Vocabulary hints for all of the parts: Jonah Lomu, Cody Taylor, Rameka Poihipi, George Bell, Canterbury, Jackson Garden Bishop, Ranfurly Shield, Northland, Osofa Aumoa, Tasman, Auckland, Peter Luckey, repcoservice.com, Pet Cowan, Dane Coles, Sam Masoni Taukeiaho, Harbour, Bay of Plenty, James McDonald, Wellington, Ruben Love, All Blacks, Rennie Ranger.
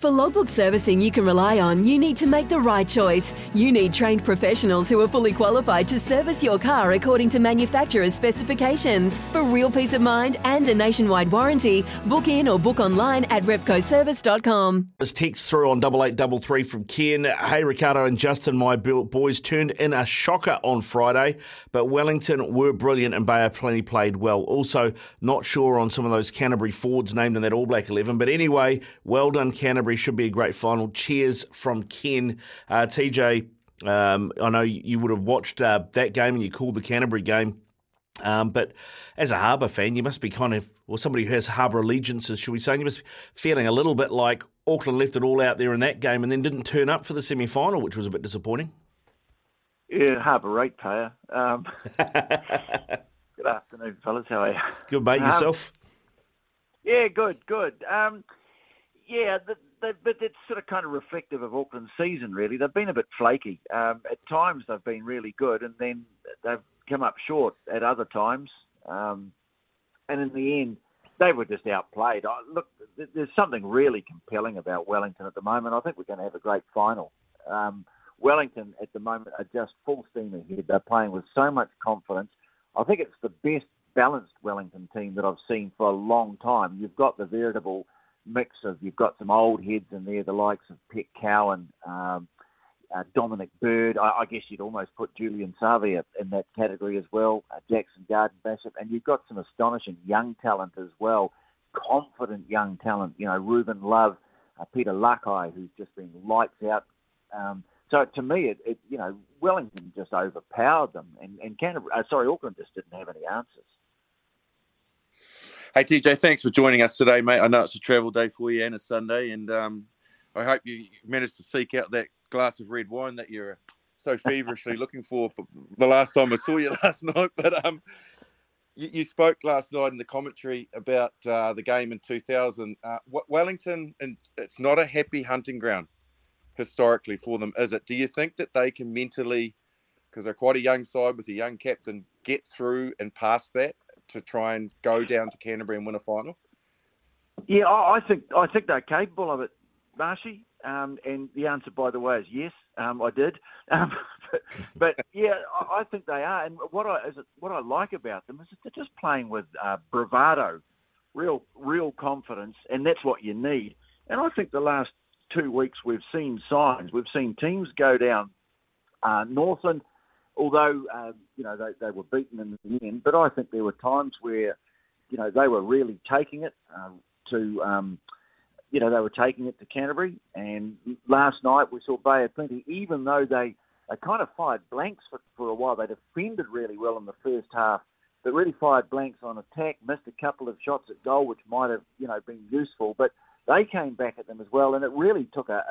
For logbook servicing you can rely on, you need to make the right choice. You need trained professionals who are fully qualified to service your car according to manufacturer's specifications. For real peace of mind and a nationwide warranty, book in or book online at repcoservice.com. This text through on 8833 from Ken. Hey, Ricardo and Justin, my boys turned in a shocker on Friday, but Wellington were brilliant and Bay of Plenty played well. Also, not sure on some of those Canterbury forwards named in that All Black 11, but anyway, well done Canterbury. Should be a great final. Cheers from Ken. TJ, I know you would have watched that game and you called the Canterbury game, but as a Harbour fan, you must be kind of, or somebody who has Harbour allegiances, should we say, you must be feeling a little bit like Auckland left it all out there in that game and then didn't turn up for the semi-final, which was a bit disappointing. Yeah, Harbour ratepayer. Good afternoon, fellas. How are you? Good, mate. Yourself? Yeah, good. But it's sort of kind of reflective of Auckland's season, really. They've been a bit flaky. At times they've been really good, and then they've come up short at other times. And in the end, they were just outplayed. There's something really compelling about Wellington at the moment. I think we're going to have a great final. Wellington at the moment are just full steam ahead. They're playing with so much confidence. I think it's the best balanced Wellington team that I've seen for a long time. You've got the veritable mix of, you've got some old heads in there, the likes of Pet Cowan, Dominic Bird. I guess you'd almost put Julian Savia in that category as well, Jackson Garden Bishop, and you've got some astonishing young talent as well, confident young talent. You know, Ruben Love, Peter Luckey, who's just been lights out. So to me, Wellington just overpowered them, and Auckland just didn't have any answers. Hey, TJ, thanks for joining us today, mate. I know it's a travel day for you and a Sunday, and I hope you managed to seek out that glass of red wine that you're so feverishly looking for the last time I saw you last night. But you spoke last night in the commentary about the game in 2000. Wellington, and it's not a happy hunting ground historically for them, is it? Do you think that they can mentally, because they're quite a young side with a young captain, get through and past that to try and go down to Canterbury and win a final? Yeah, I think they're capable of it, Marshy. And the answer, by the way, is yes. I did. But yeah, I think they are. And what I like about them is that they're just playing with bravado, real confidence, and that's what you need. And I think the last 2 weeks we've seen signs. We've seen teams go down. Northland, although, they were beaten in the end, but I think there were times where, they were really taking it to Canterbury. And last night we saw Bay of Plenty, even though they kind of fired blanks for a while. They defended really well in the first half, but really fired blanks on attack, missed a couple of shots at goal, which might have, been useful. But they came back at them as well, and it really took a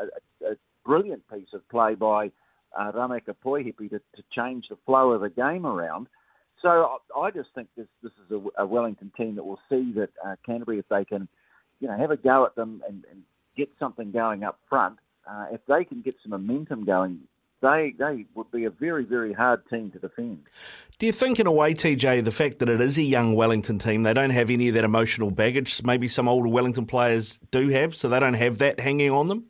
brilliant piece of play by Rameka Poihipi to change the flow of the game around. So I just think this is a Wellington team that will see that Canterbury, if they can have a go at them and get something going up front, if they can get some momentum going, they would be a very, very hard team to defend. Do you think, in a way, TJ, the fact that it is a young Wellington team, they don't have any of that emotional baggage maybe some older Wellington players do have, so they don't have that hanging on them?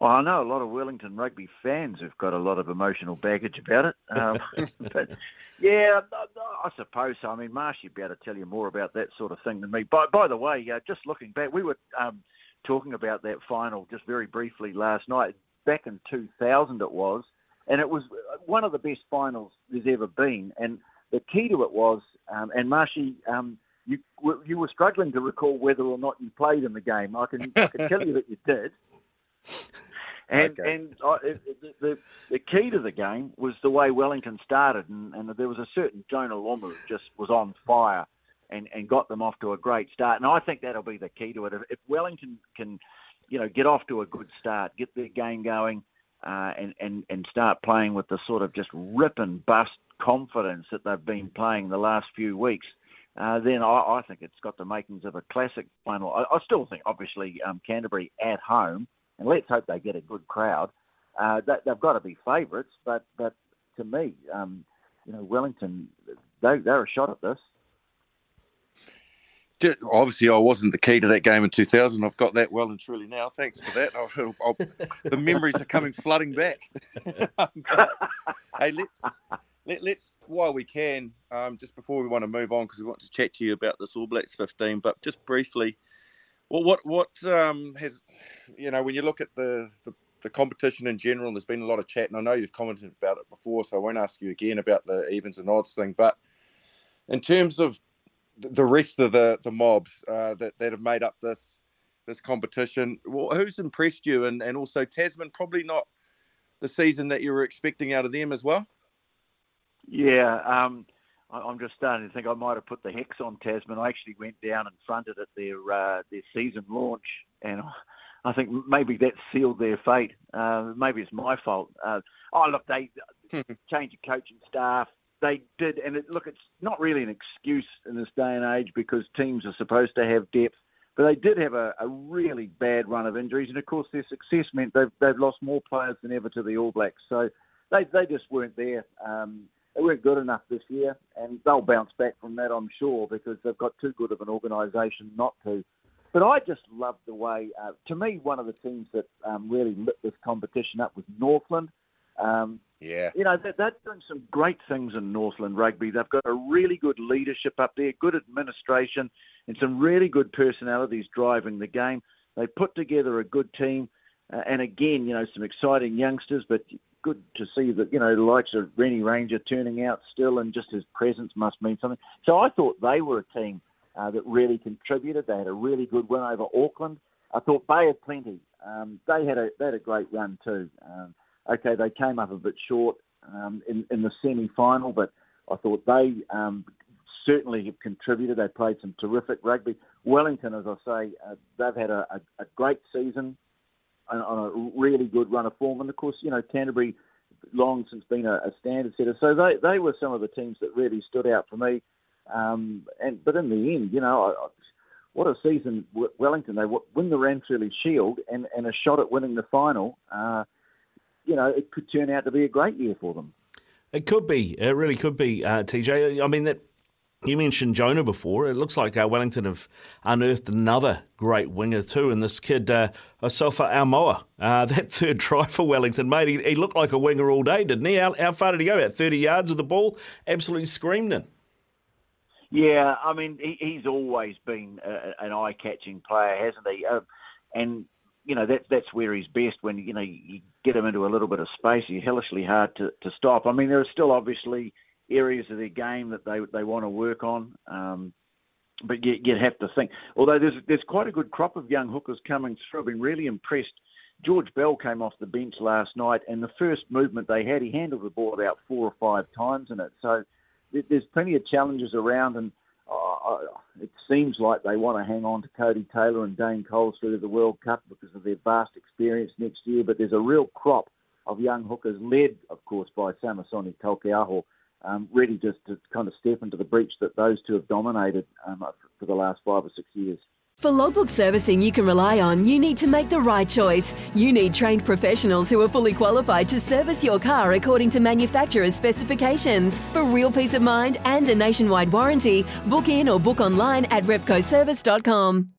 Well, I know a lot of Wellington rugby fans who've got a lot of emotional baggage about it. But yeah, I suppose so. I mean, Marsh, you'd be able to tell you more about that sort of thing than me. By the way, just looking back, we were talking about that final just very briefly last night. Back in 2000 it was, and it was one of the best finals there's ever been. And the key to it was, and Marshy, you were struggling to recall whether or not you played in the game. I can tell you that you did. The key to the game was the way Wellington started, and there was a certain Jonah Lomu who just was on fire and got them off to a great start. And I think that'll be the key to it. If Wellington can you know, get off to a good start, get their game going, and start playing with the sort of just rip and bust confidence that they've been playing the last few weeks, then I think it's got the makings of a classic final. I still think, obviously, Canterbury at home, and let's hope they get a good crowd. They've got to be favourites, but to me, you know, Wellington, they're a shot at this. Obviously, I wasn't the key to that game in 2000. I've got that well and truly now. Thanks for that. The memories are coming flooding back. Hey, let's while we can, just before we want to move on, because we want to chat to you about this All Blacks 15. But just briefly, well, what has, you know, when you look at the competition in general, there's been a lot of chat, and I know you've commented about it before, so I won't ask you again about the evens and odds thing. But in terms of the rest of the mobs that have made up this competition, well, who's impressed you? And also Tasman, probably not the season that you were expecting out of them as well? Yeah, I'm just starting to think I might have put the hex on Tasman. I actually went down and fronted at their season launch, and I think maybe that sealed their fate. Maybe it's my fault. Look, they changed the coach and staff. They did, and it's not really an excuse in this day and age because teams are supposed to have depth, but they did have a really bad run of injuries, and of course their success meant they've lost more players than ever to the All Blacks. So they just weren't there. They weren't good enough this year, and they'll bounce back from that, I'm sure, because they've got too good of an organisation not to. But I just love the way, to me, one of the teams that really lit this competition up was Northland. Yeah, you know, they're doing some great things in Northland rugby. They've got a really good leadership up there, good administration, and some really good personalities driving the game. They put together a good team, and again, you know, some exciting youngsters. But good to see that, you know, the likes of Rennie Ranger turning out still, and just his presence must mean something. So I thought they were a team that really contributed. They had a really good win over Auckland. I thought Bay of Plenty. They had a great run too. Okay, they came up a bit short in the semi-final, but I thought they certainly have contributed. They played some terrific rugby. Wellington, as I say, they've had a great season on a really good run of form. And, of course, you know, Canterbury long since been a standard setter. So they were some of the teams that really stood out for me. But in the end, you know, what a season Wellington. They win the Ranfurly Shield and a shot at winning the final. You know, it could turn out to be a great year for them. It could be. It really could be, TJ. I mean, that you mentioned Jonah before. It looks like Wellington have unearthed another great winger too, and this kid, Osofa Aumoa. That third try for Wellington, mate, he looked like a winger all day, didn't he? How far did he go? About 30 yards with the ball? Absolutely screamed in. Yeah, I mean, he's always been an eye-catching player, hasn't he? And you know, that's where he's best, when, you know, you get him into a little bit of space. He's hellishly hard to stop. I mean, there are still obviously areas of their game that they want to work on, but you'd have to think. Although there's quite a good crop of young hookers coming through. I've been really impressed. George Bell came off the bench last night, and the first movement they had, he handled the ball about 4 or 5 times in it. So there's plenty of challenges around, and it seems like they want to hang on to Cody Taylor and Dane Coles through the World Cup because of their vast experience next year. But there's a real crop of young hookers, led, of course, by Sam Masoni Taukeiaho, ready just to kind of step into the breach that those two have dominated for the last 5 or 6 years. For logbook servicing you can rely on, you need to make the right choice. You need trained professionals who are fully qualified to service your car according to manufacturer's specifications. For real peace of mind and a nationwide warranty, book in or book online at repcoservice.com.